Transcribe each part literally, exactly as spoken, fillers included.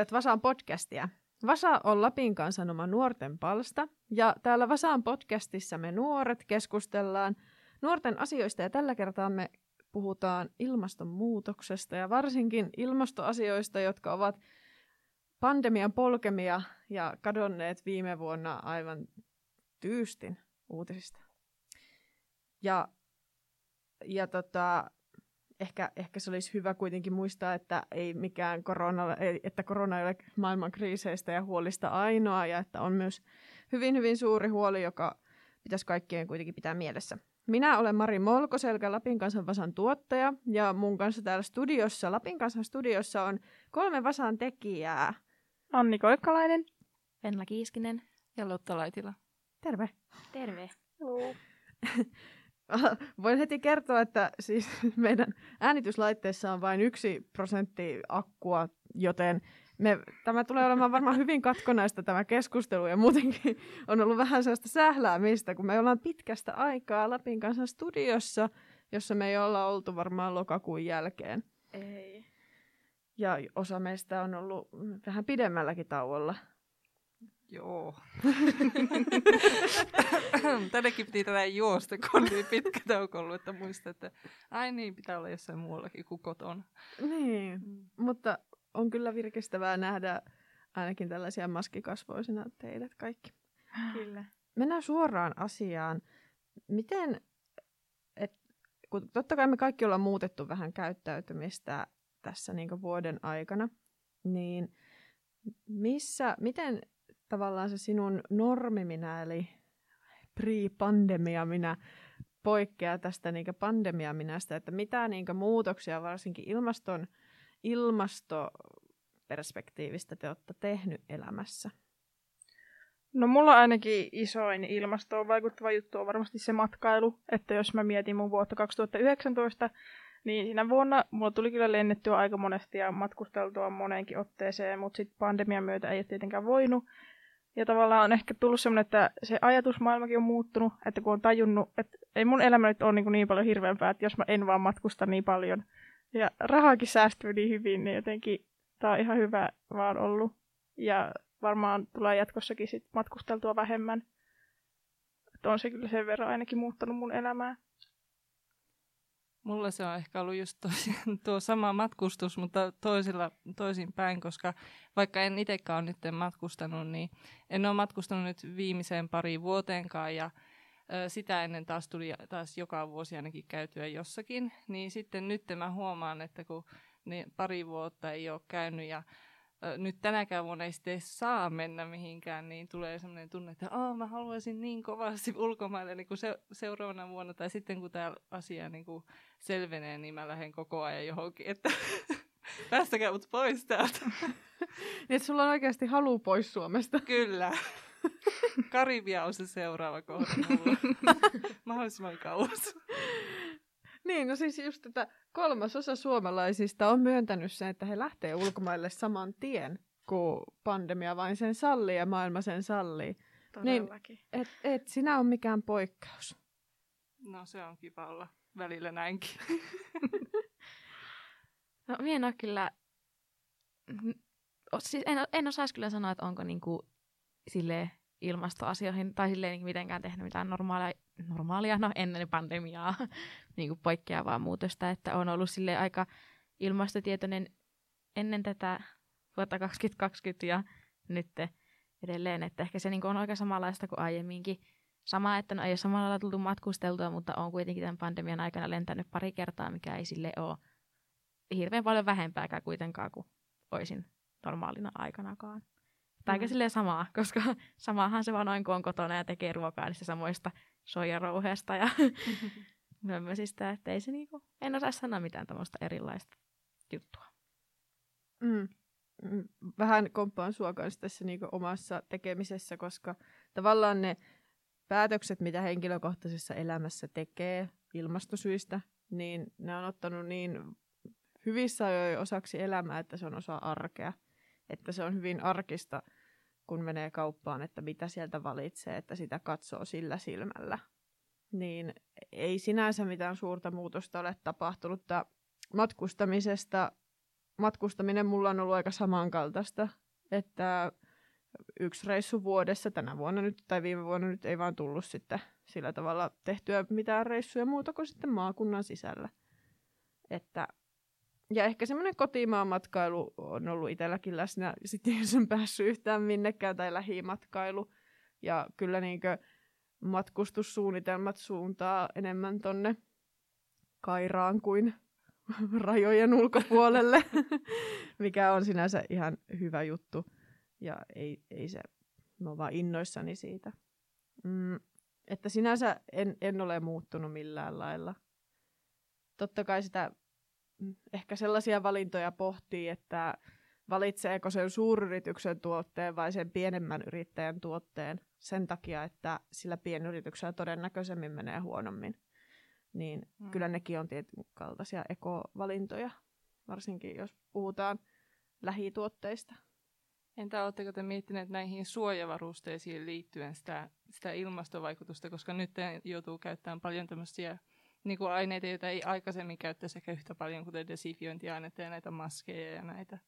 kuuntelet Vasaan podcastia. Vasa on Lapin Kansan oma nuorten palsta, ja täällä Vasaan podcastissa me nuoret keskustellaan nuorten asioista, ja tällä kertaa me puhutaan ilmastonmuutoksesta, ja varsinkin ilmastoasioista, jotka ovat pandemian polkemia ja kadonneet viime vuonna aivan tyystin uutisista. Ja, ja tota... Ehkä, ehkä se olisi hyvä kuitenkin muistaa, että, ei mikään korona, että korona ei ole maailman kriiseistä ja huolista ainoa, ja että on myös hyvin, hyvin suuri huoli, joka pitäisi kaikkien kuitenkin pitää mielessä. Minä olen Mari Molkoselkä, Lapin Kansan Vasan tuottaja, ja mun kanssa täällä studiossa, Lapin Kansan studiossa, on kolme Vasan tekijää. Anni Koikkalainen. Venla Kiiskinen. Ja Lotta Laitila. Terve. Terve. Hello. Voin heti kertoa, että siis meidän äänityslaitteessa on vain yksi prosentti akkua, joten me, tämä tulee olemaan varmaan hyvin katkonaista tämä keskustelu, ja muutenkin on ollut vähän sellaista sähläämistä, kun me ollaan pitkästä aikaa Lapin Kansan studiossa, jossa me ei olla oltu varmaan lokakuun jälkeen. Ei. Ja osa meistä on ollut vähän pidemmälläkin tauolla. Joo. Tännekin piti tänään juosta, kun oli pitkä tauko ollut, että muista, että ai niin, pitää olla jossain muuallakin kuin kotona. Niin, mm. mutta on kyllä virkistävää nähdä ainakin tällaisia maskikasvoisina teidät kaikki. Kyllä. Mennään suoraan asiaan. Miten, et, kun totta kai me kaikki ollaan muutettu vähän käyttäytymistä tässä niin kuin vuoden aikana, niin missä, miten... Tavallaan se sinun normi minä, eli pre-pandemia minä, poikkeaa tästä niinkä pandemia minästä, että mitä niinkä muutoksia varsinkin ilmaston, ilmastoperspektiivistä te olette tehnyt elämässä? No mulla ainakin isoin ilmastoon vaikuttava juttu on varmasti se matkailu, että jos mä mietin mun vuotta kaksituhattayhdeksäntoista, niin siinä vuonna mulla tuli kyllä lennettyä aika monesti ja matkusteltua moneenkin otteeseen, mutta sitten pandemian myötä ei ole tietenkään voinut. Ja tavallaan on ehkä tullut semmoinen, että se ajatusmaailmakin on muuttunut, että kun on tajunnut, että ei mun elämä nyt ole niin, niin paljon hirveämpää, että jos mä en vaan matkusta niin paljon. Ja rahaakin säästyy niin hyvin, niin jotenkin tää on ihan hyvä vaan ollut. Ja varmaan tulee jatkossakin sit matkusteltua vähemmän. Että on se kyllä sen verran ainakin muuttanut mun elämää. Mulla se on ehkä ollut just tosiaan tuo sama matkustus, mutta toisilla, toisin päin, koska vaikka en itsekään ole nyt matkustanut, niin en ole matkustanut nyt viimeiseen pariin vuoteenkaan, ja ö, sitä ennen taas tuli taas joka vuosi ainakin käytyä jossakin, niin sitten nyt mä huomaan, että kun niin pari vuotta ei ole käynyt ja ö, nyt tänäkään vuonna ei sitten saa mennä mihinkään, niin tulee sellainen tunne, että oh, mä haluaisin niin kovasti ulkomaille niin kuin se, seuraavana vuonna, tai sitten kun tämä asia niin kuin selvenee, niin mä lähden koko ajan johonkin, että päästäkää mut pois täältä. Niin, että sulla on oikeasti halu pois Suomesta. Kyllä. Karibia on se seuraava kohta mulla. Mahdollisimman kauas. Niin, no siis just tätä kolmasosa suomalaisista on myöntänyt sen, että he lähtee ulkomaille saman tien, kun pandemia vain sen sallii ja maailma sen sallii. Todellakin. Niin, et, et sinä on mikään poikkeus. No se on kiva olla. Välillä näinkin. No minä en ole kyllä, siis en, en osaisi kyllä sanoa, että onko niinku silleen ilmastoasioihin tai silleen niinku mitenkään tehnyt mitään normaalia, normaalia no ennen pandemiaa, niinku poikkeavaa muutosta, että on ollut silleen aika ilmastotietoinen ennen tätä vuotta kaksituhattakaksikymmentä ja nyt edelleen, että ehkä se niinku on aika samanlaista kuin aiemminkin. Sama, että no ei ole samalla lailla tultu matkusteltua, mutta olen kuitenkin tämän pandemian aikana lentänyt pari kertaa, mikä ei sille ole hirveän paljon vähempääkään kuitenkaan kuin olisin normaalina aikanakaan. Tai mm. silleen samaa, koska samahan se vaan noin, kun on kotona ja tekee ruokaa niistä samoista soijarouheesta ja mömmöisistä, että ei se niinku, en osaa sanoa mitään tämmöistä erilaista juttua. Mm. Vähän komppaan sua kanssa tässä niinku omassa tekemisessä, koska tavallaan ne päätökset, mitä henkilökohtaisessa elämässä tekee ilmastosyistä, niin ne on ottanut niin hyvissä ajoin osaksi elämää, että se on osa arkea. Että se on hyvin arkista, kun menee kauppaan, että mitä sieltä valitsee, että sitä katsoo sillä silmällä. Niin ei sinänsä mitään suurta muutosta ole tapahtunut. Matkustamisesta matkustaminen mulla on ollut aika samankaltaista, että yksi reissu vuodessa tänä vuonna nyt tai viime vuonna nyt ei vaan tullut sitten sillä tavalla tehtyä mitään reissuja muuta kuin sitten maakunnan sisällä. Että, ja ehkä semmoinen kotimaan matkailu on ollut itselläkin läsnä, sitten jos on päässyt yhtään minnekään tai lähimatkailu. Ja kyllä niinkö matkustussuunnitelmat suuntaa enemmän tonne Kairaan kuin rajojen ulkopuolelle, mikä on sinänsä ihan hyvä juttu. Ja ei, ei se, mä oon vaan innoissani siitä. Mm, että sinänsä en, en ole muuttunut millään lailla. Totta kai sitä ehkä sellaisia valintoja pohtii, että valitseeko sen suuryrityksen tuotteen vai sen pienemmän yrittäjän tuotteen sen takia, että sillä pienyrityksellä todennäköisemmin menee huonommin. Niin mm. kyllä nekin on tietyn kaltaisia ekovalintoja, varsinkin jos puhutaan lähituotteista. Entä oletteko te miettineet näihin suojavarusteisiin liittyen sitä, sitä ilmastovaikutusta, koska nyt joutuu käyttämään paljon tämmöisiä niin kuin aineita, joita ei aikaisemmin käyttäisi ehkä yhtä paljon, kuten desinfiointiaineita ja näitä maskeja ja näitä.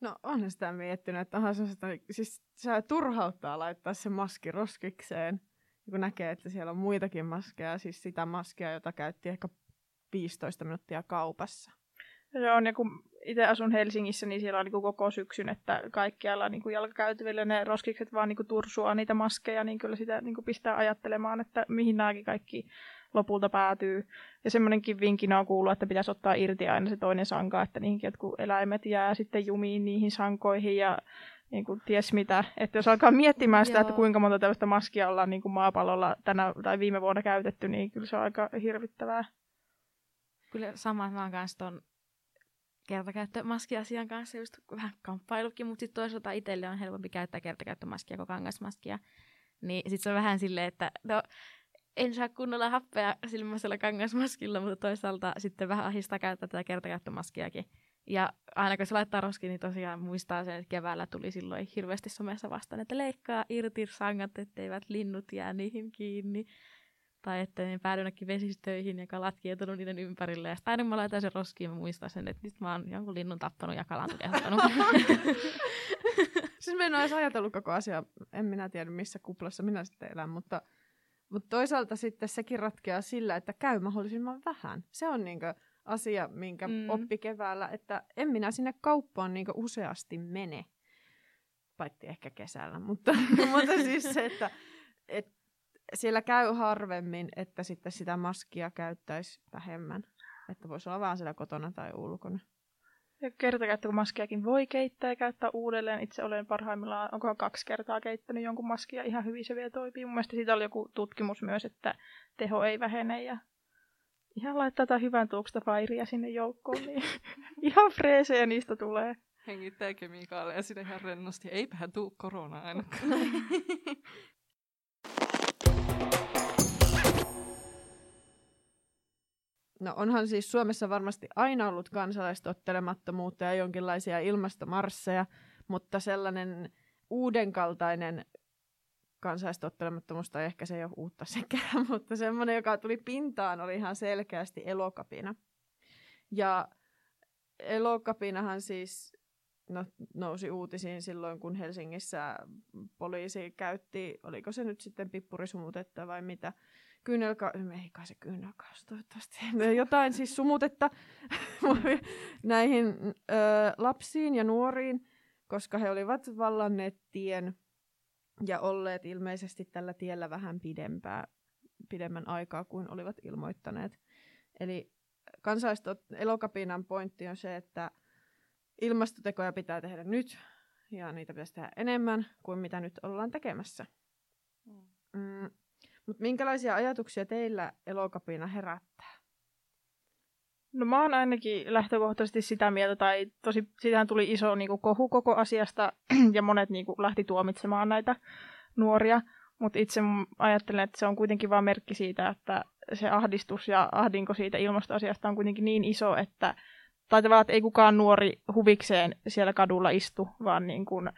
No on sitä miettinyt, että onhan sitä, siis se turhauttaa laittaa se maski roskikseen, kun näkee, että siellä on muitakin maskeja, siis sitä maskia, jota käytti ehkä viisitoista minuuttia kaupassa. Se on, ja kun itse asun Helsingissä, niin siellä on niin kuin koko syksyn, että kaikkialla niin kuin jalkakäytävillä ne roskikset vaan niin kuin tursuaa niitä maskeja, niin kyllä sitä niin kuin pistää ajattelemaan, että mihin nämäkin kaikki lopulta päätyy. Ja semmoinenkin vinkin on kuullut, että pitäisi ottaa irti aina se toinen sanka, että niihinkin jotkut eläimet jää sitten jumiin niihin sankoihin ja niin kuin ties mitä. Että jos alkaa miettimään sitä, Joo. että kuinka monta tällaista maskia ollaan niin kuin maapallolla tänä tai viime vuonna käytetty, niin kyllä se on aika hirvittävää. Kyllä samat mä oon kanssa ton kertakäyttömaskiasian kanssa just vähän kamppailukin, mutta sitten toisaalta itselle on helpompi käyttää kertakäyttömaskia kuin kangasmaskia. Niin sitten se on vähän silleen, että no, en saa kunnolla happea silmäisellä kangasmaskilla, mutta toisaalta sitten vähän ahistaa käyttää tätä kertakäyttömaskiakin. Ja aina kun se laittaa roskiin, niin tosiaan muistaa sen, että keväällä tuli silloin hirveästi somessa vastaan, että leikkaa irti sangat, etteivät linnut jää niihin kiinni. Tai että ne päädynäkin vesistöihin ja kalat kietoutuu niiden ympärille. Ja sitten aina mä laitan sen roskiin, mä muistan sen, että nyt mä oon jonkun linnun tappanut ja kalan tukehtanut. Siis mä en ole edes ajatellut koko asiaa. En minä tiedä, missä kuplassa minä sitten elän. Mutta, mutta toisaalta sitten sekin ratkeaa sillä, että käy mahdollisimman vähän. Se on niinku asia, minkä mm. oppi keväällä, että en minä sinne kauppaan niinku useasti mene. Paitsi ehkä kesällä. Mutta, mutta siis se, että... Et, siellä käy harvemmin, että sitten sitä maskia käyttäisi vähemmän. Että voisi olla vaan siellä kotona tai ulkona. Ja kertakäyttö, kun maskiakin voi keittää ja käyttää uudelleen. Itse olen parhaimmillaan, onkohan kaksi kertaa keittänyt jonkun maskia. Ihan hyvin se vielä toipii. Mun mielestä siitä oli joku tutkimus myös, että teho ei vähene. Ja ihan laittaa tämän hyvän tuoksta fairia sinne joukkoon. Niin ihan freesejä niistä tulee. Hengittää kemikaaleja sinne ihan rennosti. Eipähän tuu korona ainakaan. No onhan siis Suomessa varmasti aina ollut kansalaistottelemattomuutta ja jonkinlaisia ilmastomarsseja, mutta sellainen uudenkaltainen kansalaistottelemattomuus, tai ehkä se ei ole uutta sekään, mutta semmoinen, joka tuli pintaan, oli ihan selkeästi Elokapina. Ja Elokapinahan siis no, nousi uutisiin silloin, kun Helsingissä poliisi käytti, oliko se nyt sitten pippurisumutetta vai mitä, Kyynelka- ei kai se kyynelkaus, toivottavasti. Jotain siis sumutetta näihin ö, lapsiin ja nuoriin, koska he olivat vallanneet tien ja olleet ilmeisesti tällä tiellä vähän pidempää, pidemmän aikaa kuin olivat ilmoittaneet. Eli kansalaistot- Elokapinan pointti on se, että ilmastotekoja pitää tehdä nyt ja niitä pitäisi tehdä enemmän kuin mitä nyt ollaan tekemässä. Mm. Mutta minkälaisia ajatuksia teillä Elokapina herättää? No mä oon ainakin lähtökohtaisesti sitä mieltä, tai tosi, siitähän tuli iso niinku, kohu koko asiasta, ja monet niinku, lähti tuomitsemaan näitä nuoria. Mutta itse ajattelen, että se on kuitenkin vain merkki siitä, että se ahdistus ja ahdinko siitä ilmastoasiasta on kuitenkin niin iso, että, tai tavallaan, että ei kukaan nuori huvikseen siellä kadulla istu, vaan niin kuin...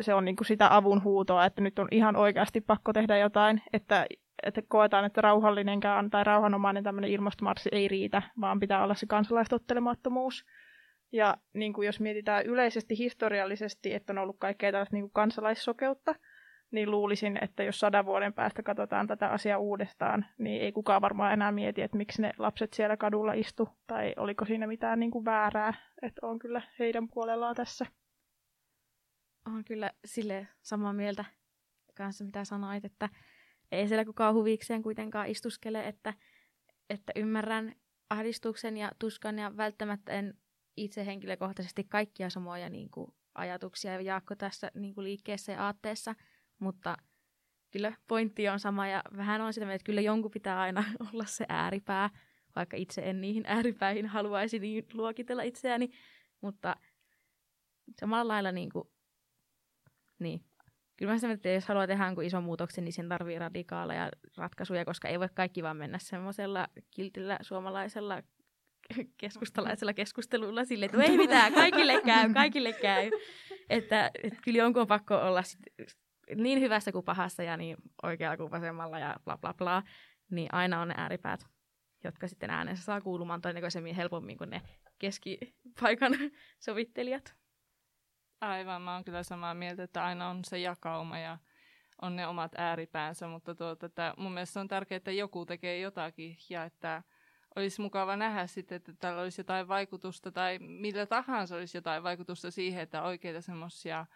Se on niin kuin sitä avun huutoa, että nyt on ihan oikeasti pakko tehdä jotain, että että koetaan, että rauhallinenkään tai rauhanomainen tämmöinen ilmastomarssi ei riitä, vaan pitää olla se kansalaistottelemattomuus. Ja niin kuin jos mietitään yleisesti historiallisesti, että on ollut kaikkea tällaista niin kuin kansalaissokeutta, niin luulisin, että jos sadan vuoden päästä katsotaan tätä asiaa uudestaan, niin ei kukaan varmaan enää mieti, että miksi ne lapset siellä kadulla istu, tai oliko siinä mitään niin kuin väärää, että on kyllä heidän puolellaan tässä. On kyllä silleen samaa mieltä kanssa, mitä sanoit, että ei siellä kukaan huvikseen kuitenkaan istuskele, että, että ymmärrän ahdistuksen ja tuskan ja välttämättä en itse henkilökohtaisesti kaikkia samoja niin kuin ajatuksia Jaakko tässä niin kuin liikkeessä ja aatteessa, mutta kyllä pointti on sama ja vähän on sitä, että kyllä jonkun pitää aina olla se ääripää, vaikka itse en niihin ääripäihin haluaisi niin luokitella itseäni, mutta samalla lailla niin kuin, niin. Kyllä mä sitä mietin, että jos haluaa tehdä jonkun ison muutoksen, niin sen tarvii radikaaleja ratkaisuja, koska ei voi kaikki vaan mennä semmoisella kiltillä suomalaisella keskustalaisella keskustelulla sille, että ei mitään, kaikille käy, kaikille käy. Että, että kyllä jonkun on pakko olla sit niin hyvässä kuin pahassa ja niin oikealla kuin vasemmalla ja bla bla bla, niin aina on ne ääripäät, jotka sitten äänensä saa kuulumaan todennäköisemmin helpommin kuin ne keskipaikan sovittelijat. Aivan, mä oon kyllä samaa mieltä, että aina on se jakauma ja on ne omat ääripäänsä, mutta tuota, että mun mielestä on tärkeää, että joku tekee jotakin ja että olisi mukava nähdä sitten, että täällä olisi jotain vaikutusta tai millä tahansa olisi jotain vaikutusta siihen, että oikeita semmoisia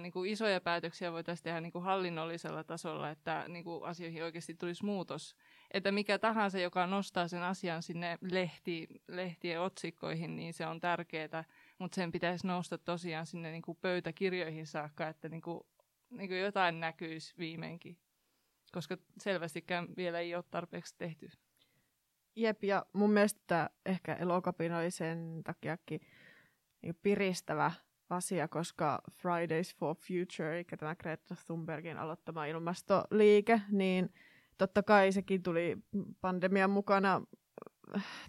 niin kuin isoja päätöksiä voitaisiin tehdä niin kuin hallinnollisella tasolla, että niin kuin asioihin oikeasti tulisi muutos. Että mikä tahansa, joka nostaa sen asian sinne lehti, lehtien otsikkoihin, niin se on tärkeää. Mutta sen pitäisi nousta tosiaan sinne niinku pöytäkirjoihin saakka, että niinku, niinku jotain näkyisi viimeinkin, koska selvästikään vielä ei ole tarpeeksi tehty. Jep, ja mun mielestä ehkä Elokapina oli sen takiakin piristävä asia, koska Fridays for Future, eli tämä Greta Thunbergin aloittama ilmastoliike, niin totta kai sekin tuli pandemian mukana.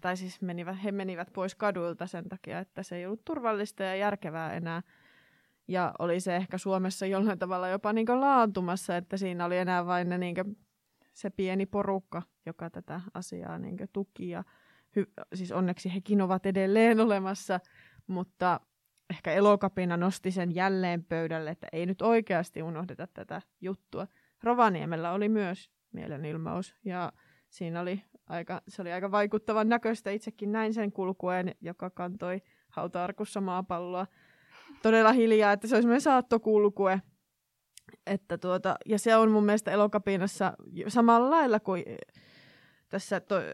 Tai siis menivät, he menivät pois kaduilta sen takia, että se ei ollut turvallista ja järkevää enää. Ja oli se ehkä Suomessa jollain tavalla jopa niin kuin laantumassa, että siinä oli enää vain ne niin kuin se pieni porukka, joka tätä asiaa niin kuin tuki. Ja hy- siis onneksi hekin ovat edelleen olemassa, mutta ehkä Elokapina nosti sen jälleen pöydälle, että ei nyt oikeasti unohdeta tätä juttua. Rovaniemellä oli myös mielenilmaus ja siinä oli aika, se oli aika vaikuttavan näköistä. Itsekin näin sen kulkueen, joka kantoi hauta-arkussa maapalloa todella hiljaa, että se olisi meidän saattokulkue. Että tuota, ja se on mun mielestä Elokapinassa samalla lailla kuin tässä to, ö,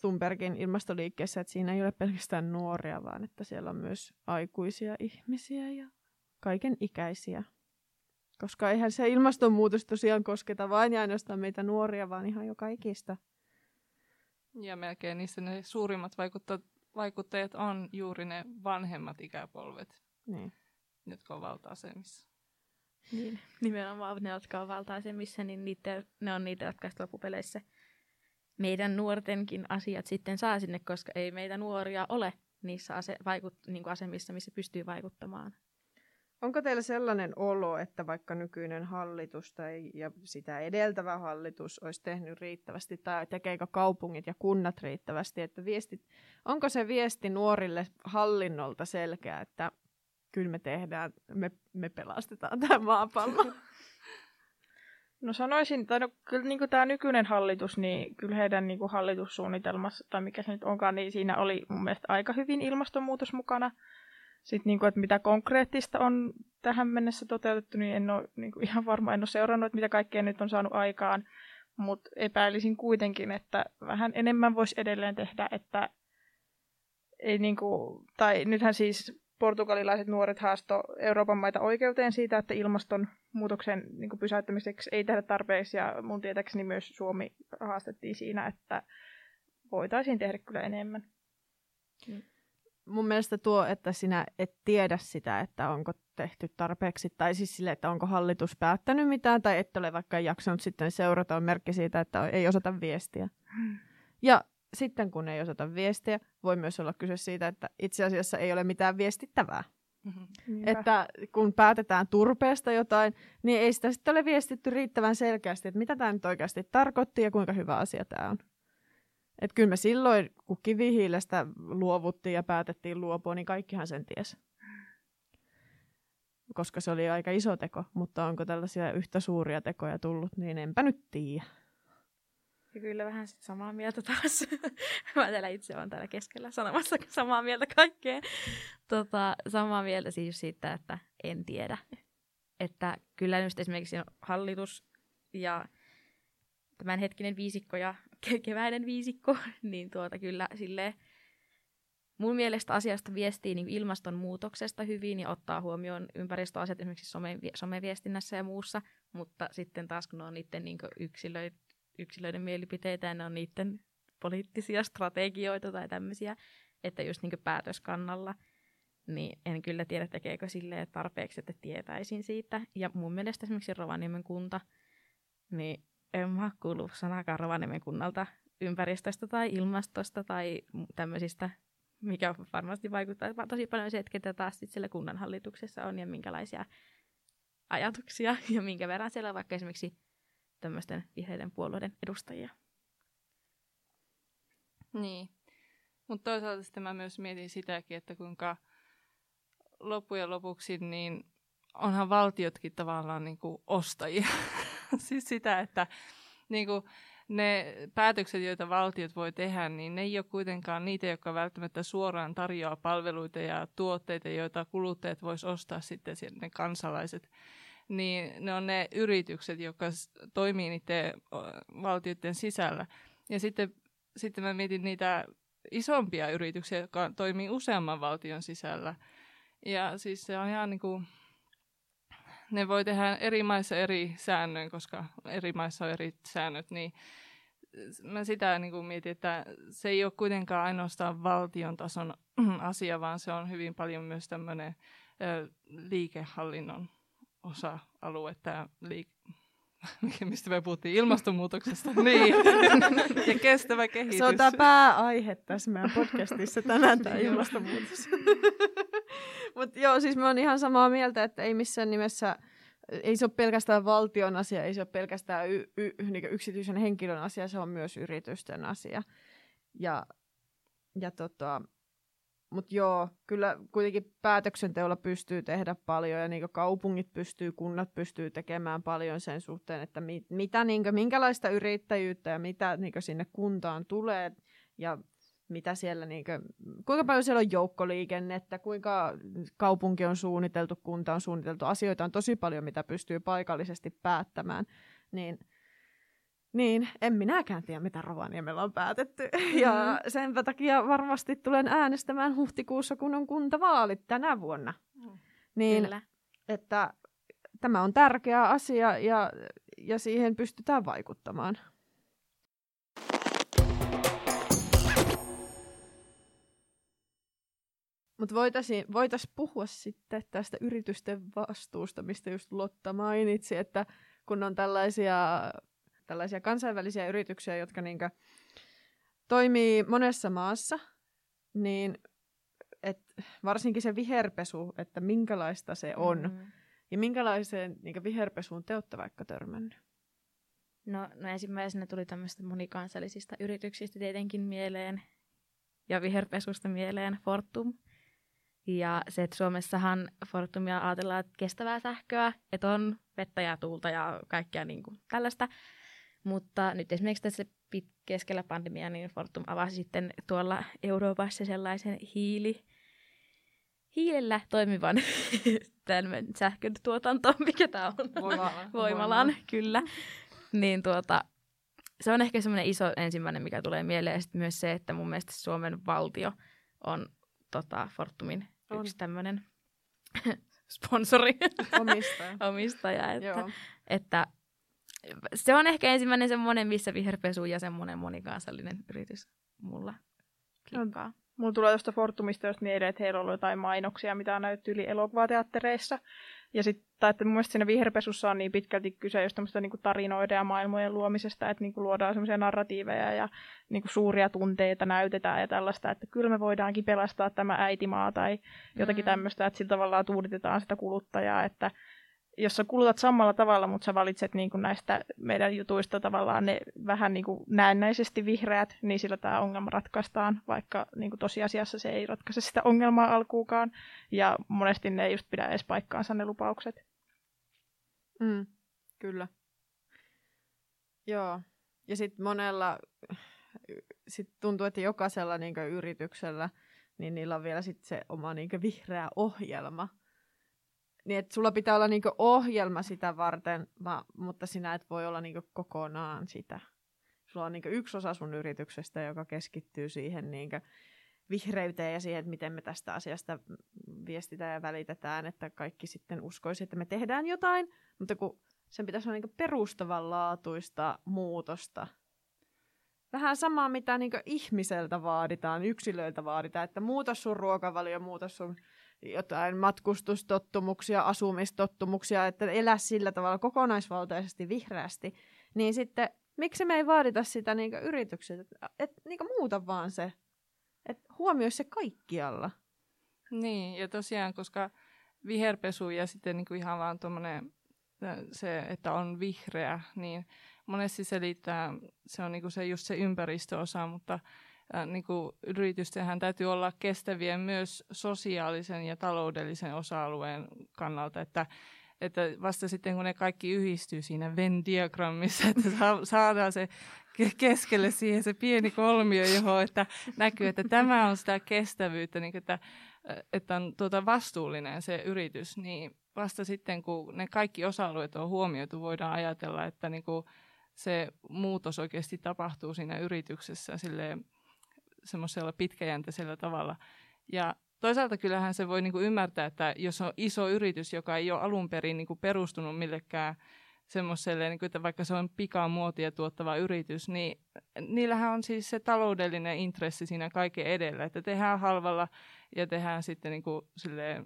Thunbergin ilmastoliikkeessä, että siinä ei ole pelkästään nuoria, vaan että siellä on myös aikuisia ihmisiä ja kaiken ikäisiä. Koska eihän se ilmastonmuutos tosiaan kosketa vain ja ainoastaan meitä nuoria, vaan ihan joka ikistä. Ja melkein niissä ne suurimmat vaikuttajat on juuri ne vanhemmat ikäpolvet, niin. Jotka on valta-asemissa. Niin, nimenomaan ne, jotka on valta-asemissa, niin niitä, ne on niitä, jotka loppupeleissä meidän nuortenkin asiat sitten saa sinne, koska ei meitä nuoria ole niissä ase- vaikut- niin kuin asemissa, missä pystyy vaikuttamaan. Onko teillä sellainen olo, että vaikka nykyinen hallitus tai ja sitä edeltävä hallitus olisi tehnyt riittävästi tai tekeekö kaupungit ja kunnat riittävästi, että viesti, onko se viesti nuorille hallinnolta selkeä, että kyllä me tehdään, me, me pelastetaan tämä maapallo? No sanoisin, että no, kyllä niin kuin tämä nykyinen hallitus, niin kyllä heidän niin kuin hallitussuunnitelmassa tai mikä se nyt onkaan, niin siinä oli mun mielestä aika hyvin ilmastonmuutos mukana. Sitten, niin kuin, että mitä konkreettista on tähän mennessä toteutettu, niin en ole niin kuin, ihan varma, en ole seurannut, että mitä kaikkea nyt on saanut aikaan. Mutta epäilisin kuitenkin, että vähän enemmän voisi edelleen tehdä. Että ei, niin kuin, tai nythän siis portugalilaiset nuoret haasto Euroopan maita oikeuteen siitä, että ilmastonmuutoksen niin kuin, pysäyttämiseksi ei tehdä tarpeeksi. Ja mun tietääkseni myös Suomi haastettiin siinä, että voitaisiin tehdä kyllä enemmän. Mm. Mun mielestä tuo, että sinä et tiedä sitä, että onko tehty tarpeeksi, tai siis sille, että onko hallitus päättänyt mitään, tai et ole vaikka jaksanut sitten seurata, on merkki siitä, että ei osata viestiä. Ja sitten kun ei osata viestiä, voi myös olla kyse siitä, että itse asiassa ei ole mitään viestittävää. Mm-hmm. Että kun päätetään turpeesta jotain, niin ei sitä sitten ole viestitty riittävän selkeästi, että mitä tämä nyt oikeasti tarkoitti ja kuinka hyvä asia tämä on. Että kyllä me silloin, kun kivihiilestä luovuttiin ja päätettiin luopua, niin kaikkihan sen tiesi. Koska se oli aika iso teko, mutta onko tällaisia yhtä suuria tekoja tullut, niin enpä nyt tiedä. Ja kyllä vähän sit samaa mieltä taas. Mä täällä itse olen täällä keskellä sanomassa samaa mieltä kaikkeen. Tota, samaa mieltä siis siitä, että en tiedä. Että kyllä nyt esimerkiksi hallitus ja tämänhetkinen viisikko ja ke- keväinen viisikko, niin tuota kyllä silleen mun mielestä asiasta viestii niin ilmastonmuutoksesta hyvin ja ottaa huomioon ympäristöasiat esimerkiksi some, someviestinnässä ja muussa, mutta sitten taas kun ne on niiden niin yksilöitä, yksilöiden mielipiteitä ja ne on niiden poliittisia strategioita tai tämmöisiä, että just niin päätöskannalla, niin en kyllä tiedä tekeekö silleen tarpeeksi, että tietäisin siitä. Ja mun mielestä esimerkiksi Rovaniemen kunta, niin en mä kuullut sanakaan Rovaniemen kunnalta ympäristöstä tai ilmastosta tai tämmöisistä, mikä varmasti vaikuttaa tosi paljon se, että ketä taas sitten siellä kunnanhallituksessa on ja minkälaisia ajatuksia ja minkä verran siellä on vaikka esimerkiksi tämmöisten vihreiden puolueiden edustajia. Niin, mutta toisaalta sitten mä myös mietin sitäkin, että kuinka loppujen lopuksi niin onhan valtiotkin tavallaan niin kuin ostajia. Siis sitä, että niin kuin ne päätökset, joita valtiot voi tehdä, niin ne ei ole kuitenkaan niitä, jotka välttämättä suoraan tarjoaa palveluita ja tuotteita, joita kuluttajat vois ostaa sitten ne kansalaiset. Niin ne on ne yritykset, jotka toimii niiden valtioiden sisällä. Ja sitten, sitten mä mietin niitä isompia yrityksiä, jotka toimii useamman valtion sisällä. Ja siis se on ihan niin kuin, ne voi tehdä eri maissa eri säännöin, koska eri maissa on eri säännöt. Niin mä sitä niin kuin mietin, että se ei ole kuitenkaan ainoastaan valtion tason asia, vaan se on hyvin paljon myös tämmöinen liikehallinnon osa-aluetta, liik- mistä me puhuttiin, ilmastonmuutoksesta, niin, ja kestävä kehitys. Se on tämä pääaihe tässä meidän podcastissa tänään, tämä ilmastonmuutos. Mutta joo, siis mä oon ihan samaa mieltä, että ei missään nimessä, ei se ole pelkästään valtion asia, ei se ole pelkästään y- y- niin yksityisen henkilön asia, se on myös yritysten asia. Ja, ja tota... Mutta joo, kyllä kuitenkin päätöksenteolla pystyy tehdä paljon ja niinku kaupungit pystyy, kunnat pystyy tekemään paljon sen suhteen, että mi- mitä niinku, minkälaista yrittäjyyttä ja mitä niinku sinne kuntaan tulee ja mitä siellä, niinku, kuinka paljon siellä on joukkoliikennettä, kuinka kaupunki on suunniteltu, kunta on suunniteltu, asioita on tosi paljon, mitä pystyy paikallisesti päättämään, niin... Niin, en minäkään tiedä, mitä Rovaniemellä on päätetty. Mm-hmm. Ja sen takia varmasti tulen äänestämään huhtikuussa, kun on kuntavaalit tänä vuonna. Mm. Niin, kyllä. Että tämä on tärkeä asia ja, ja siihen pystytään vaikuttamaan. Mutta voitaisiin voitais puhua sitten tästä yritysten vastuusta, mistä just Lotta mainitsi, että kun on tällaisia... tällaisia kansainvälisiä yrityksiä, jotka niinkö toimii monessa maassa, niin et varsinkin se viherpesu, että minkälaista se on, mm-hmm. ja minkälaiseen niinkö viherpesuun te olette vaikka törmännyt? No, no ensimmäisenä tuli tämmöistä monikansallisista yrityksistä tietenkin mieleen, ja viherpesusta mieleen Fortum. Ja se, että Suomessahan Fortumia ajatellaan, että kestävää sähköä, että on vettä ja tuulta ja kaikkea niin kuin tällaista. Mutta nyt esimerkiksi tässä keskellä pandemiaa, niin Fortum avasi sitten tuolla Euroopassa sellaisen hiili, hiilellä toimivan tämän sähkön tuotantoon, mikä tämä on, voimalan, voimalan kyllä. Niin tuota, se on ehkä semmoinen iso ensimmäinen, mikä tulee mieleen. Ja sitten myös se, että mun mielestä Suomen valtio on tota, Fortumin on. yksi tämmöinen sponsori, omistaja, omistaja että, että se on ehkä ensimmäinen semmoinen, missä viherpesu ja semmoinen monikansallinen yritys mulla klikkaa. No, mulla tulee tuosta Fortumista just mieleen, että heillä on ollut jotain mainoksia, mitä on näytetty yli elokuvateattereissa. Ja sitten, tai että mun mielestä siinä viherpesussa on niin pitkälti kyse just tämmöistä niinku tarinoiden ja maailmojen luomisesta, että niinku luodaan semmoisia narratiiveja ja niinku suuria tunteita näytetään ja tällaista, että kyllä me voidaankin pelastaa tämä äitimaa tai jotakin mm. tämmöistä, että sillä tavallaan tuuditetaan sitä kuluttajaa, että jos sä kulutat samalla tavalla, mutta sä valitset niinku näistä meidän jutuista tavallaan ne vähän niinku näennäisesti vihreät, niin sillä tämä ongelma ratkaistaan, vaikka niinku tosiasiassa se ei ratkaise sitä ongelmaa alkuukaan. Ja monesti ne ei just pidä edes paikkaansa ne lupaukset. Mm, kyllä. Joo. Ja sitten monella, sit tuntuu, että jokaisella niinku yrityksellä, niin niillä on vielä sit se oma niinku vihreä ohjelma. Niin, että sulla pitää olla niinku ohjelma sitä varten, mutta sinä et voi olla niinku kokonaan sitä. Sulla on niinku yksi osa sun yrityksestä, joka keskittyy siihen niinku vihreyteen ja siihen, että miten me tästä asiasta viestitään ja välitetään, että kaikki sitten uskoisi, että me tehdään jotain, mutta kun sen pitäisi olla niinku perustavanlaatuista muutosta. Vähän samaa, mitä niinku ihmiseltä vaaditaan, yksilöiltä vaaditaan, että muuta sun ruokavalio, muuta sun jotain matkustustottumuksia, asumistottumuksia, että elää sillä tavalla kokonaisvaltaisesti vihreästi, niin sitten miksi me ei vaadita sitä niinku yritykset, että et, niinku muuta vaan se, että huomioi se kaikkialla. Niin, ja tosiaan, koska viherpesu ja sitten niinku ihan vaan tuommoinen se, että on vihreä, niin monesti se liittää, se on niinku se, just se ympäristöosa, mutta Äh, niin kuin yritystenhän täytyy olla kestäviä myös sosiaalisen ja taloudellisen osa-alueen kannalta, että, että vasta sitten kun ne kaikki yhdistyy siinä Venn-diagrammissa, että sa- saadaan se keskelle siihen se pieni kolmio, johon että näkyy, että tämä on sitä kestävyyttä, niin että, että on tuota vastuullinen se yritys, niin vasta sitten kun ne kaikki osa-alueet on huomioitu, voidaan ajatella, että niin kuin se muutos oikeasti tapahtuu siinä yrityksessä silleen, semmoisella pitkäjänteisellä tavalla. Ja toisaalta kyllähän se voi niinku ymmärtää, että jos on iso yritys, joka ei ole alun perin niinku perustunut millekään semmoiselle, niinku, että vaikka se on pikamuotia tuottava yritys, niin niillähän on siis se taloudellinen intressi siinä kaiken edellä, että tehdään halvalla ja tehdään sitten niinku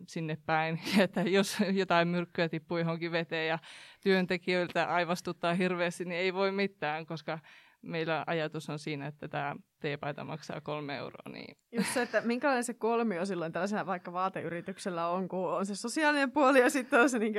sinne päin, että jos jotain myrkkyä tippuu johonkin veteen ja työntekijöiltä aivastuttaa hirveästi, niin ei voi mitään, koska meillä ajatus on siinä, että tämä teepaita maksaa kolme euroa. Niin. Just se, että minkälainen se kolmio silloin tällaisena vaikka vaateyrityksellä on, kun on se sosiaalinen puoli ja sitten on se niinku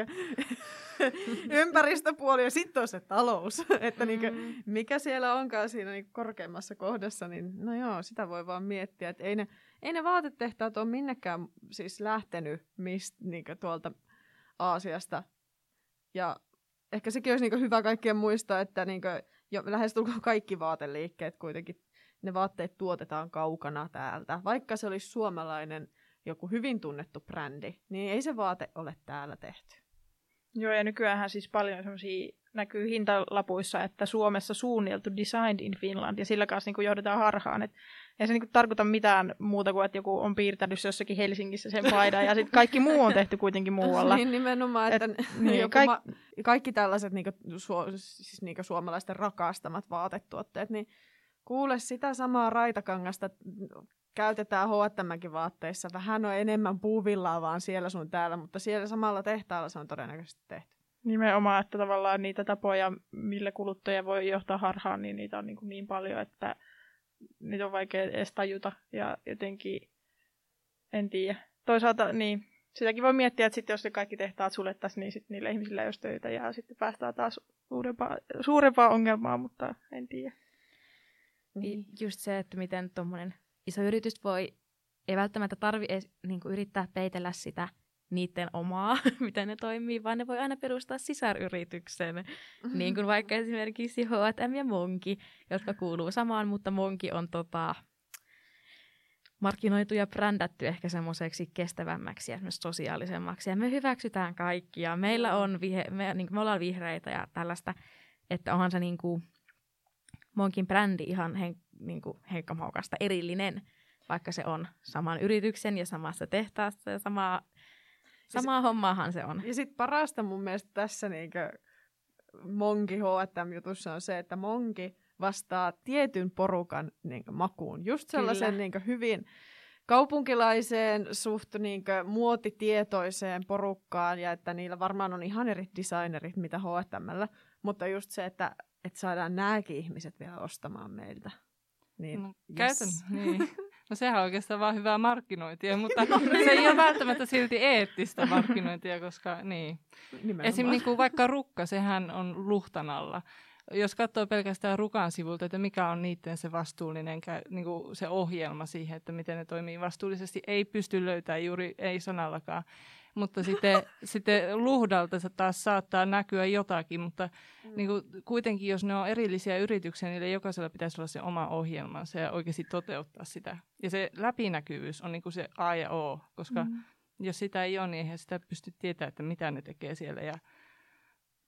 ympäristöpuoli ja sitten on se talous. Että niinku, mikä siellä onkaan siinä niinku korkeimmassa kohdassa, niin no joo, sitä voi vaan miettiä. Että ei ne, ei ne vaatetehtaat ole minnekään siis lähtenyt mist, niinku tuolta Aasiasta. Ja ehkä sekin olisi niinku hyvä kaikkien muistaa, että niinku, jo, lähestulkoon kaikki vaateliikkeet kuitenkin, ne vaatteet tuotetaan kaukana täältä. Vaikka se olisi suomalainen joku hyvin tunnettu brändi, niin ei se vaate ole täällä tehty. Joo, ja nykyäänhän siis paljon semmoisia näkyy hintalapuissa, että Suomessa suunniteltu Designed in Finland, ja sillä kanssa niin johdetaan harhaan, että ei se niin tarkoita mitään muuta kuin, että joku on piirtänyt jossakin Helsingissä sen paidan, ja sitten kaikki muu on tehty kuitenkin muualla. Niin nimenomaan, että Et, niin, kaik- ma- kaikki tällaiset niin su- siis niin suomalaisten rakastamat vaatetuotteet, niin kuule sitä samaa raitakangasta käytetään H and M:nkin vaatteissa. Vähän on enemmän puuvillaa vaan siellä sun täällä, mutta siellä samalla tehtaalla se on todennäköisesti tehty. Nimenomaan, että tavallaan niitä tapoja, millä kuluttaja voi johtaa harhaan, niin niitä on niin, niin paljon, että niitä on vaikea edes tajuta ja jotenkin, en tiedä. Toisaalta niin, sitäkin voi miettiä, että sit jos ne kaikki tehtaat suljettaisiin, niin sit niillä ihmisillä ei olisi töitä ja sitten päästään taas suurempaa, suurempaa ongelmaa, mutta en tiedä. Niin. Just se, että miten tuommoinen iso yritys voi, ei välttämättä tarvitse niin kuin yrittää peitellä sitä niiden omaa, mitä ne toimii, vaan ne voi aina perustaa sisaryrityksen. Mm-hmm. Niin kuin vaikka esimerkiksi H and M ja Monki, jotka kuuluu samaan, mutta Monki on tota, markkinoitu ja brändätty ehkä semmoiseksi kestävämmäksi ja sosiaalisemmaksi. Ja me hyväksytään kaikkia. Meillä on vihe- me, niin kuin me ollaan vihreitä ja tällaista, että onhan se niin kuin Monkin brändi ihan hen- niin kuin henkkamaukasta erillinen, vaikka se on saman yrityksen ja samassa tehtaassa ja samaa, samaa hommaahan se on. Ja sitten parasta mun mielestä tässä niinku Monki H and M-jutussa on se, että Monki vastaa tietyn porukan niinku makuun. Just sellaisen niinku hyvin kaupunkilaiseen, suht niinkö muotitietoiseen porukkaan, ja että niillä varmaan on ihan eri designerit, mitä H and M:llä, mutta just se, että, että saadaan nämäkin ihmiset vielä ostamaan meiltä. Niin, no, yes. Käytän, niin. No sehän on oikeastaan vaan hyvää markkinointia, mutta se ei ole välttämättä silti eettistä markkinointia, koska niin. Esim. Niin kuin vaikka Rukka, sehän on luhtan alla. Jos katsoo pelkästään Rukan sivulta, että mikä on niiden se vastuullinen niin kuin se ohjelma siihen, että miten ne toimii vastuullisesti, ei pysty löytämään juuri, ei sanallakaan. Mutta sitten, sitten luhdalta se taas saattaa näkyä jotakin, mutta mm. niin kuin, kuitenkin jos ne on erillisiä yrityksiä, niille jokaisella pitäisi olla se oma ohjelmansa ja oikeasti toteuttaa sitä. Ja se läpinäkyvyys on niin kuin se A ja O, koska mm. jos sitä ei ole, niin eihän sitä pysty tietämään, että mitä ne tekee siellä ja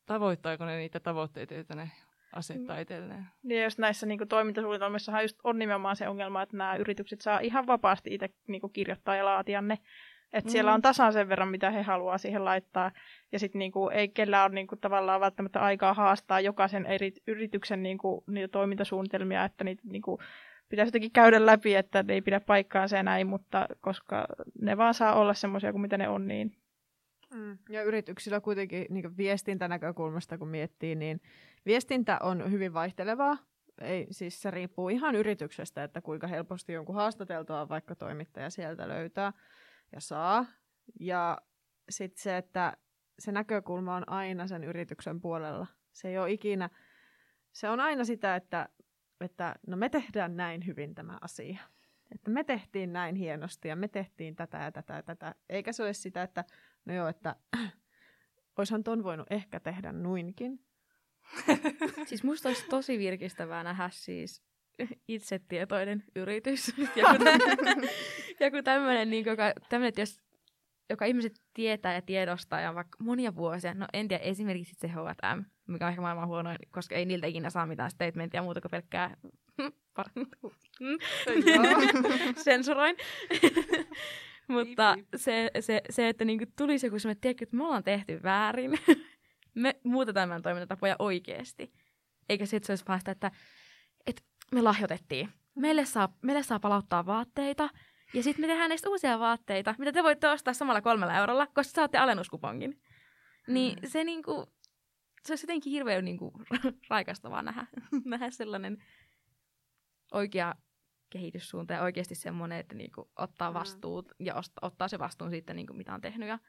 tavoittaako ne niitä tavoitteita, joita ne asettaa itselleen. Ja just näissä niin kuin toimintasuunnitelmissahan just on nimenomaan se ongelma, että nämä yritykset saa ihan vapaasti itse niin kuin kirjoittaa ja laatia ne. Että mm. siellä on tasan sen verran, mitä he haluaa siihen laittaa. Ja sitten niinku, ei kellään ole niinku, tavallaan välttämättä aikaa haastaa jokaisen eri yrityksen niinku, niitä toimintasuunnitelmia, että niitä niinku, pitäisi jotenkin käydä läpi, että ne ei pidä paikkaansa ja näin, mutta koska ne vaan saa olla semmoisia kuin mitä ne on, niin... Mm. Ja yrityksillä kuitenkin niinku, viestintänäkökulmasta, kun miettii, niin viestintä on hyvin vaihtelevaa. Ei, siis se riippuu ihan yrityksestä, että kuinka helposti jonkun haastateltua vaikka toimittaja sieltä löytää. Ja saa. Ja sitten se, että se näkökulma on aina sen yrityksen puolella. Se ei ole ikinä, se on aina sitä, että, että no me tehdään näin hyvin tämä asia. Että me tehtiin näin hienosti ja me tehtiin tätä ja tätä ja tätä. Eikä se ole sitä, että no joo, että oishan ton voinut ehkä tehdä noinkin. Siis musta olisi tosi virkistävää nähdä siis itsetietoinen yritys. Joku tämmöinen, niin joka, joka ihmiset tietää ja tiedostaa ja on vaikka monia vuosia. No en tiedä, esimerkiksi se H and M, mikä on ehkä maailman huonoin, koska ei niiltä ikinä saa mitään statementtia muuta kuin pelkkää sensuroin. Mutta se, se, se että niinku tulisi joku semmoinen, tiedätkö, että me ollaan tehty väärin. Me muutetaan meidän toimintatapoja oikeasti. Eikä sitten se olisi vaan sitä, että et me lahjoitettiin. Meille saa, meille saa palauttaa vaatteita. Ja sitten me tehdään näistä uusia vaatteita, mitä te voitte ostaa samalla kolmella eurolla, koska saatte alennuskupongin. Niin mm. se, niinku, se olisi jotenkin hirveän niinku, raikastavaa nähdä, nähdä sellainen oikea kehityssuunta ja oikeasti semmoinen, että niinku, ottaa vastuut ja osta, ottaa se vastuun siitä, niinku, mitä on tehnyt. Ja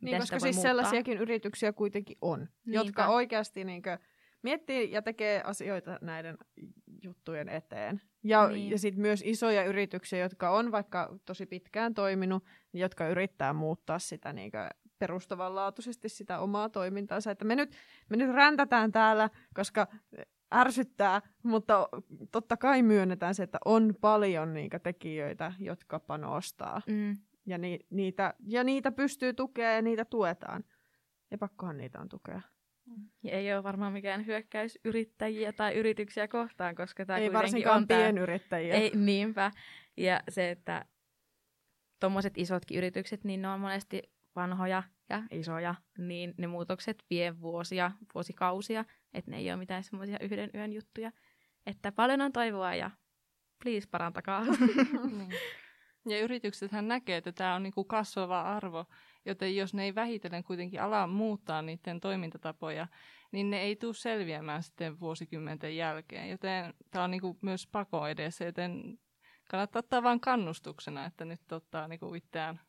niin, koska siis muuttaa. Sellaisiakin yrityksiä kuitenkin on, niinpä. Jotka oikeasti niinku, miettii ja tekee asioita näiden juttujen eteen. Ja, niin. ja sitten myös isoja yrityksiä, jotka on vaikka tosi pitkään toiminut, jotka yrittää muuttaa sitä niin perustavanlaatuisesti sitä omaa toimintaansa. Että me nyt, me nyt räntätään täällä, koska ärsyttää, mutta totta kai myönnetään se, että on paljon niin tekijöitä, jotka panostaa. Mm. Ja, ni, niitä, ja niitä pystyy tukea ja niitä tuetaan. Ja pakkohan niitä on tukea. Ja ei ole varmaan mikään hyökkäys yrittäjiä tai yrityksiä kohtaan, koska tämä ei kuitenkin on tämä... Ei varsinkaan pienyrittäjiä. Ei, niinpä. Ja se, että tuommoiset isotkin yritykset, niin ne on monesti vanhoja ja isoja, niin ne muutokset vie vuosia, vuosikausia, että ne ei ole mitään semmoisia yhden yön juttuja. Että paljon on toivoa ja please parantakaa. Ja yrityksethän näkee, että tämä on niinku kasvava arvo. Joten jos ne ei vähitellen kuitenkin ala muuttaa niiden toimintatapoja, niin ne ei tule selviämään sitten vuosikymmenten jälkeen. Joten tämä on niinku myös pako edessä, joten kannattaa ottaa vain kannustuksena, että nyt ottaa niinku itseään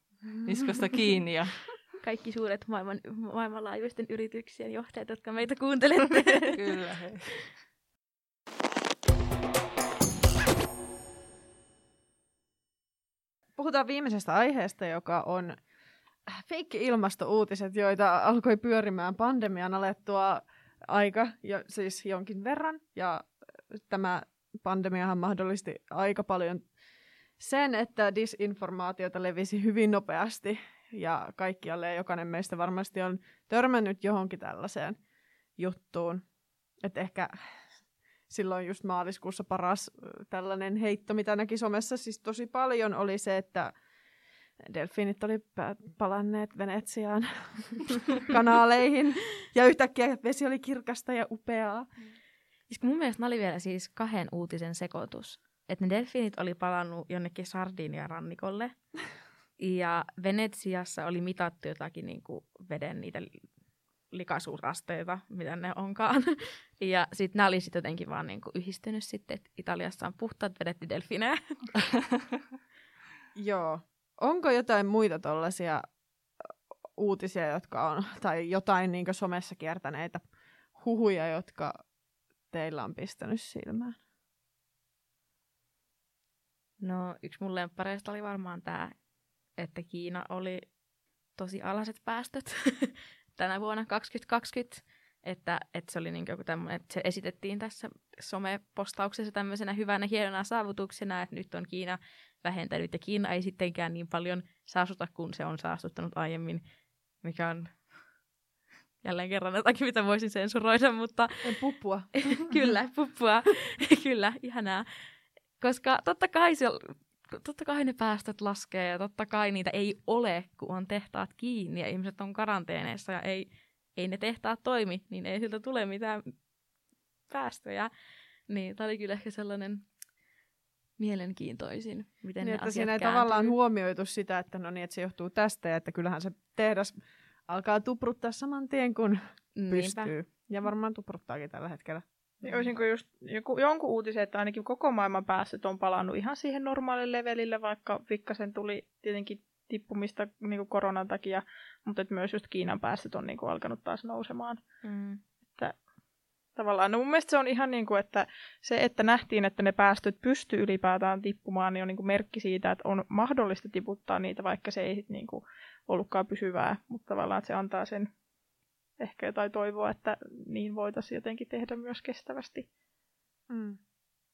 niskasta kiinni. Ja... Kaikki suuret maailman, maailmanlaajuisten yrityksien johtajat, jotka meitä kuuntelette. Kyllä hei. Puhutaan viimeisestä aiheesta, joka on... Feikki-ilmastouutiset, joita alkoi pyörimään pandemian alettua aika, jo, siis jonkin verran. Ja tämä pandemiahan mahdollisti aika paljon sen, että disinformaatiota levisi hyvin nopeasti. Ja kaikkialle jokainen meistä varmasti on törmännyt johonkin tällaiseen juttuun. Et ehkä silloin just maaliskuussa paras tällainen heitto, mitä näki somessa siis tosi paljon, oli se, että delfiinit oli palanneet Venetsiaan kanaaleihin ja yhtäkkiä vesi oli kirkasta ja upeaa. Mun mielestä ne oli vielä siis kahden uutisen sekoitus. että ne delfiinit oli palannut jonnekin Sardinian rannikolle. Ja Venetsiassa oli mitattu jotakin niin kuin veden niitä likaisuusrasteita, mitä ne onkaan. Ja sitten nämä oli sit jotenkin vaan niin kuin yhdistynyt sitten, että Italiassa on puhtaat vedetti delfinejä. Joo. Onko jotain muita tollaisia uutisia, jotka on, tai jotain niin kuin somessa kiertäneitä huhuja, jotka teillä on pistänyt silmään? No, yksi mun lemppareista oli varmaan tämä, että Kiina oli tosi alhaiset päästöt tänä vuonna kaksituhattakaksikymmentä, että, että se oli niin joku tämmöinen, että se esitettiin tässä somepostauksessa tämmöisenä hyvänä hienona saavutuksena, että nyt on Kiina vähentänyt ja Kiina ei sittenkään niin paljon saastuta kuin se on saastuttanut aiemmin, mikä on jälleen kerran jotakin, mitä voisin sensuroida, mutta... En puppua. Kyllä, puppua. Kyllä, ihanaa. Koska totta kai, se, totta kai ne päästöt laskee ja totta kai niitä ei ole, kun on tehtaat kiinni ja ihmiset on karanteeneissa ja ei, ei ne tehtaat toimi, niin ei siltä tule mitään päästöjä. Niin tämä oli kyllä ehkä sellainen mielenkiintoisin, miten niin, ne asiat siinä ei kääntyy. Tavallaan huomioitu sitä, että no niin, että se johtuu tästä ja että kyllähän se tehdas alkaa tupruttaa saman tien, kun pystyy. Ja varmaan tupruttaakin tällä hetkellä. Niin olisinko just jonkun uutisen, että ainakin koko maailman päästöt on palannut ihan siihen normaalille levelille, vaikka pikkasen tuli tietenkin tippumista niin koronan takia, mutta että myös just Kiinan päästöt on niin alkanut taas nousemaan. Mm. Että, tavallaan, no mun mielestä se on ihan niin kuin, että se, että nähtiin, että ne päästöt pystyy ylipäätään tippumaan, niin on niin kuin merkki siitä, että on mahdollista tiputtaa niitä, vaikka se ei sit niin kuin ollutkaan pysyvää, mutta tavallaan se antaa sen ehkä jotain toivoa, että niin voitaisiin jotenkin tehdä myös kestävästi. Mm.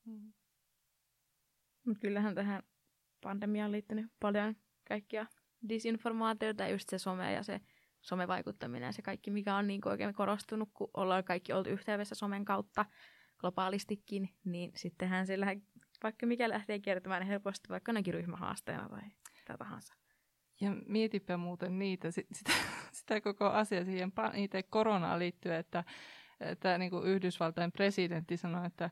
Mm. Mut kyllähän tähän pandemiaan liittynyt paljon kaikkia disinformaatiota ja just se some ja se somevaikuttaminen ja se kaikki, mikä on niin kuin oikein korostunut, kun ollaan kaikki oltu yhteydessä somen kautta globaalistikin, niin sittenhän se lähe, vaikka mikä lähtee kiertämään helposti vaikka ainakin ryhmähaasteena tai mitä tahansa. Ja mietipä muuten niitä, sit, sitä, sitä koko asiaa siihen itse koronaan liittyen, että, että niin kuin Yhdysvaltain presidentti sanoi, että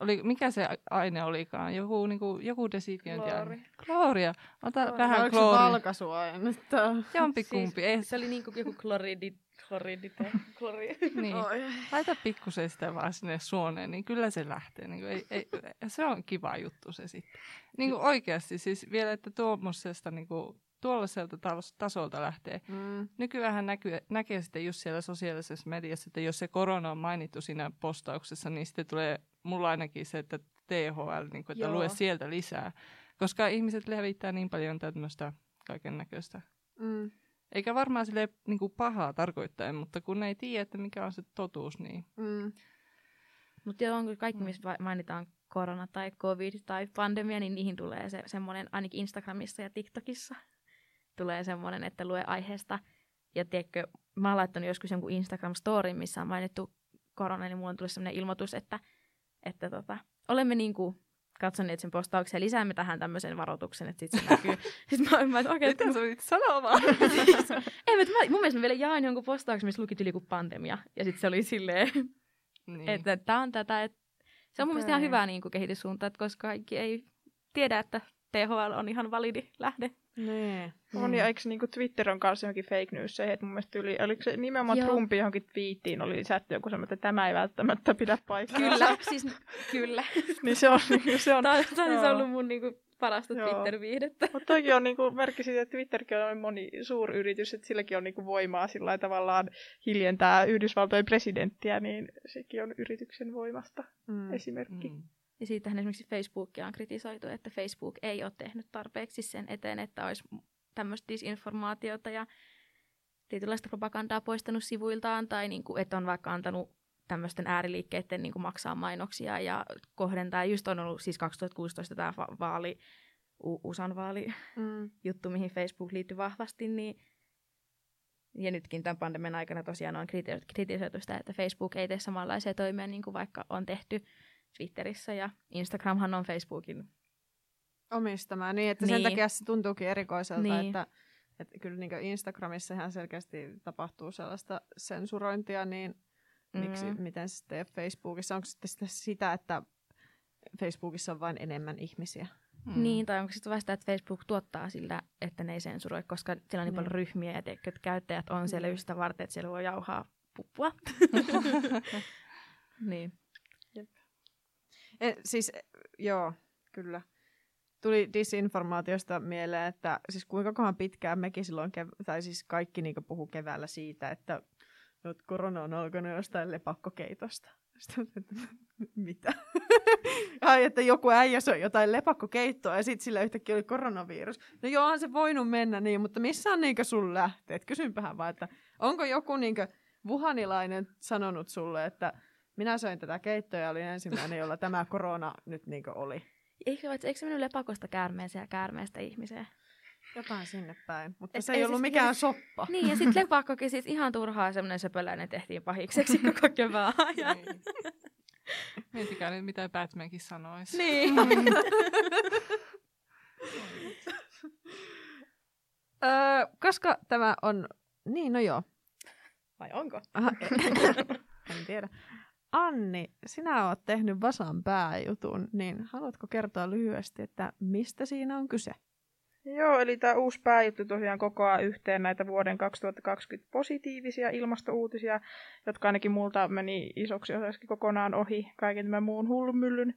oli, mikä se aine olikaan, joku, niin kuin, joku desinfiointiaine. Klooria. Ota Kloori. Vähän klooria. Oliko se valkaisuainetta? Jompikumpi. Siis, se oli niin kuin joku kloridi. kloridi, kloridi. Niin. Laita pikkusen sitä vaan sinne suoneen, niin kyllä se lähtee. Niin kuin, ei, ei, se on kiva juttu se sitten. Niin kuin oikeasti siis vielä, että tuommoisesta... Niin kuin, tuollaiselta tasolta lähtee. Mm. Nykyäänhän näkyy, näkee sitten just siellä sosiaalisessa mediassa, että jos se korona on mainittu siinä postauksessa, niin sitten tulee mulla ainakin se, että T H L, niin kuin, että Joo. lue sieltä lisää. Koska ihmiset levittää niin paljon tämmöistä kaiken näköistä. Mm. Eikä varmaan silleen niin kuin pahaa tarkoittaen, mutta kun ei tiedä, että mikä on se totuus, niin... Mm. Mutta joo, onko kaikki, missä mainitaan korona tai covid tai pandemia, niin niihin tulee se, semmoinen ainakin Instagramissa ja TikTokissa. Tulee semmoinen, että lue aiheesta. Ja tiedätkö, mä oon laittanut joskus jonkun Instagram-storin, missä on mainittu korona, niin mulla on tullut semmoinen ilmoitus, että, että tota, olemme niin kuin katsoneet sen postauksen ja lisäämme tähän tämmöisen varoituksen, että sit se näkyy. Sitten mä oon, että okei. Mitä sä voit sanoa vaan? Mun mielestä mä vielä jaan jonkun postauksen, missä lukit yli kuin pandemia. Ja sit se oli silleen, niin. että tää on tätä. Että se on mun mielestä ihan hyvä niin kuin kehityssuunta, koska kaikki ei tiedä, että T H L on ihan validi lähde. Nee. On, mm. ja eikö niinku Twitter on kanssa johonkin fake news, että mun mielestä yli, oliko se nimenomaan Joo. Trumpin johonkin twiittiin, oli lisätty joku semmoinen, että tämä ei välttämättä pidä paikkaa. Kyllä, siis kyllä. Niin se on, niin se on. Tämä on, tämä on ollut mun niinku parasta Joo. Twitter-viihdettä. Mutta toki on niinku, merkki siitä, että Twitterkin on moni suuryritys, että silläkin on niinku voimaa sillä tavallaan hiljentää Yhdysvaltojen presidenttiä, niin sekin on yrityksen voimasta mm. esimerkki. Mm. Ja siitähän esimerkiksi Facebookia on kritisoitu, että Facebook ei ole tehnyt tarpeeksi sen eteen, että olisi tämmöistä disinformaatiota ja tietynlaista propagandaa poistanut sivuiltaan, tai niin kuin, että on vaikka antanut tämmöisten ääriliikkeiden niin kuin maksaa mainoksia ja kohdentaa. Just on ollut siis kaksituhattakuusitoista tämä vaali, U S A:n vaali mm. juttu, mihin Facebook liittyy vahvasti, niin ja nytkin tämän pandemian aikana tosiaan on kritisoitu sitä, että Facebook ei tee samanlaisia toimia, niin kuin vaikka on tehty Twitterissä, ja Instagramhan on Facebookin omistamaa, niin että niin. sen takia se tuntuukin erikoiselta, niin. että, että kyllä niin kuin Instagramissahan selkeästi tapahtuu sellaista sensurointia, niin mm. miksi, miten se sitten Facebookissa, onko sitten sitä, että Facebookissa on vain enemmän ihmisiä. Hmm. Niin, tai onko sitten vasta, että Facebook tuottaa sillä, että ne ei sensuroi, koska siellä on niin, niin paljon ryhmiä ja teikö, että käyttäjät on siellä just sitä varten, että siellä voi jauhaa puppua. Niin. Jep. E, siis, joo, kyllä. Tuli disinformaatiosta mieleen, että siis kuinka kohan pitkään mekin silloin, kev- tai siis kaikki niin puhuu keväällä siitä, että no, korona on alkanut jostain lepakkokeitosta. Mitä? Ai, että joku äijä soi jotain lepakkokeittoa ja sitten sillä yhtäkkiä oli koronavirus. No johan se voinut mennä niin, mutta missä on niinkö sun lähteet? Kysynpähän vaan, että onko joku niinkö wuhanilainen sanonut sulle, että minä söin tätä keittoa ja olin ensimmäinen, jolla tämä korona nyt niinkö oli. Eikö, eikö se mennyt lepakosta käärmeeseen ja käärmeestä ihmiseen? Jotain sinne päin, mutta et, se ei, ei ollut siis mikään se soppa. Niin, ja sitten lepakkokin siis ihan turhaa semmoinen söpöläinen tehtiin pahikseksi koko kevään ajan. Niin. Mietikää nyt, mitä Batmankin sanoisi. Niin. öö, koska tämä on... Niin, no joo. Vai onko? Aha, en tiedä. Anni, sinä olet tehnyt Vasan pääjutun, niin haluatko kertoa lyhyesti, että mistä siinä on kyse? Joo, eli tämä uusi pääjuttu tosiaan kokoaa yhteen näitä vuoden kaksituhattakaksikymmentä positiivisia ilmastouutisia, jotka ainakin multa meni isoksi osaksi kokonaan ohi kaiken tämän muun hullunmyllyn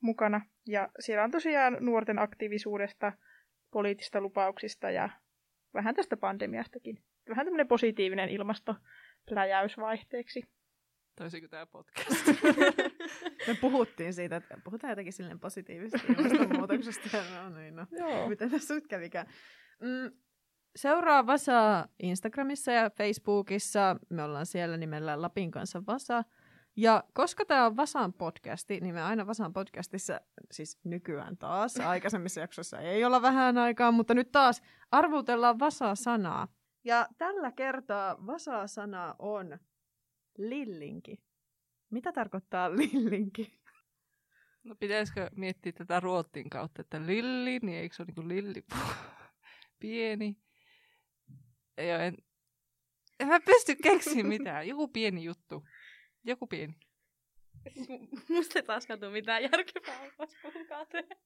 mukana. Ja siellä on tosiaan nuorten aktiivisuudesta, poliittisista lupauksista ja vähän tästä pandemiastakin. Vähän tämmöinen positiivinen ilmastopläjäys vaihteeksi. Toisinko tämä podcast? Me puhuttiin siitä, että puhutaan jotenkin silleen positiivisesti ilmastonmuutoksesta. No niin, no. Joo. Miten tässä nyt kävikään? Mm, seuraa Vasaa Instagramissa ja Facebookissa. Me ollaan siellä nimellä Lapin Kansa Vasa. Ja koska tämä on Vasan podcasti, niin me aina Vasan podcastissa, siis nykyään taas, aikaisemmissa jaksoissa ei olla vähän aikaa, mutta nyt taas arvutellaan Vasa-sanaa. Ja tällä kertaa Vasa-sana on... Lillinki. Mitä tarkoittaa lillinki? No pitäisikö miettiä tätä Ruotin kautta, että lilli, niin eikö se ole niin kuin lillipuu? Pieni. Ja en, en mä pysty keksiä mitään. Joku pieni juttu. Joku pieni. Musta ei taas katua mitään järkevää vaskuunkaan tehdä.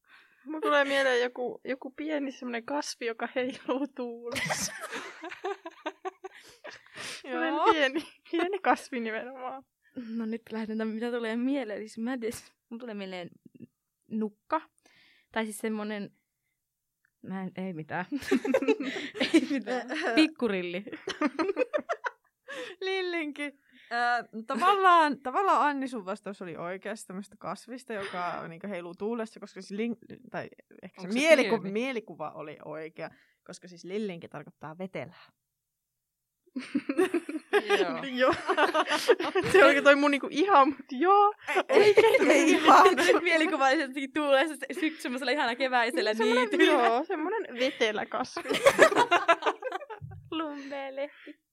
Mulla tulee mieleen joku, joku pieni semmoinen kasvi, joka heiluu tuulessa. Joo. Pieni, pieni kasvi nimenomaan. No nyt lähdetään, mitä tulee mieleen. Siis mä edes, mun tulee mieleen nukka. Tai siis semmonen, mä en, ei mitään. ei mitään. Pikkurilli. Lillinki. Äh, tavallaan, tavallaan Anni sun vastaus oli oikeassa tämmöistä kasvista, joka niin heiluu tuulessa, koska siis link, tai ehkä se, se mieliku, mielikuva oli oikea, koska siis lillinki tarkoittaa vetelää. Joo. Se olikin toi mun niinku ihan, mutta joo. Ei, ei ihan. Mielikuvallisesti tuulessa semmoisella ihana keväisellä niityllä. Joo, semmoinen vetelä kasvi. Lummelehti.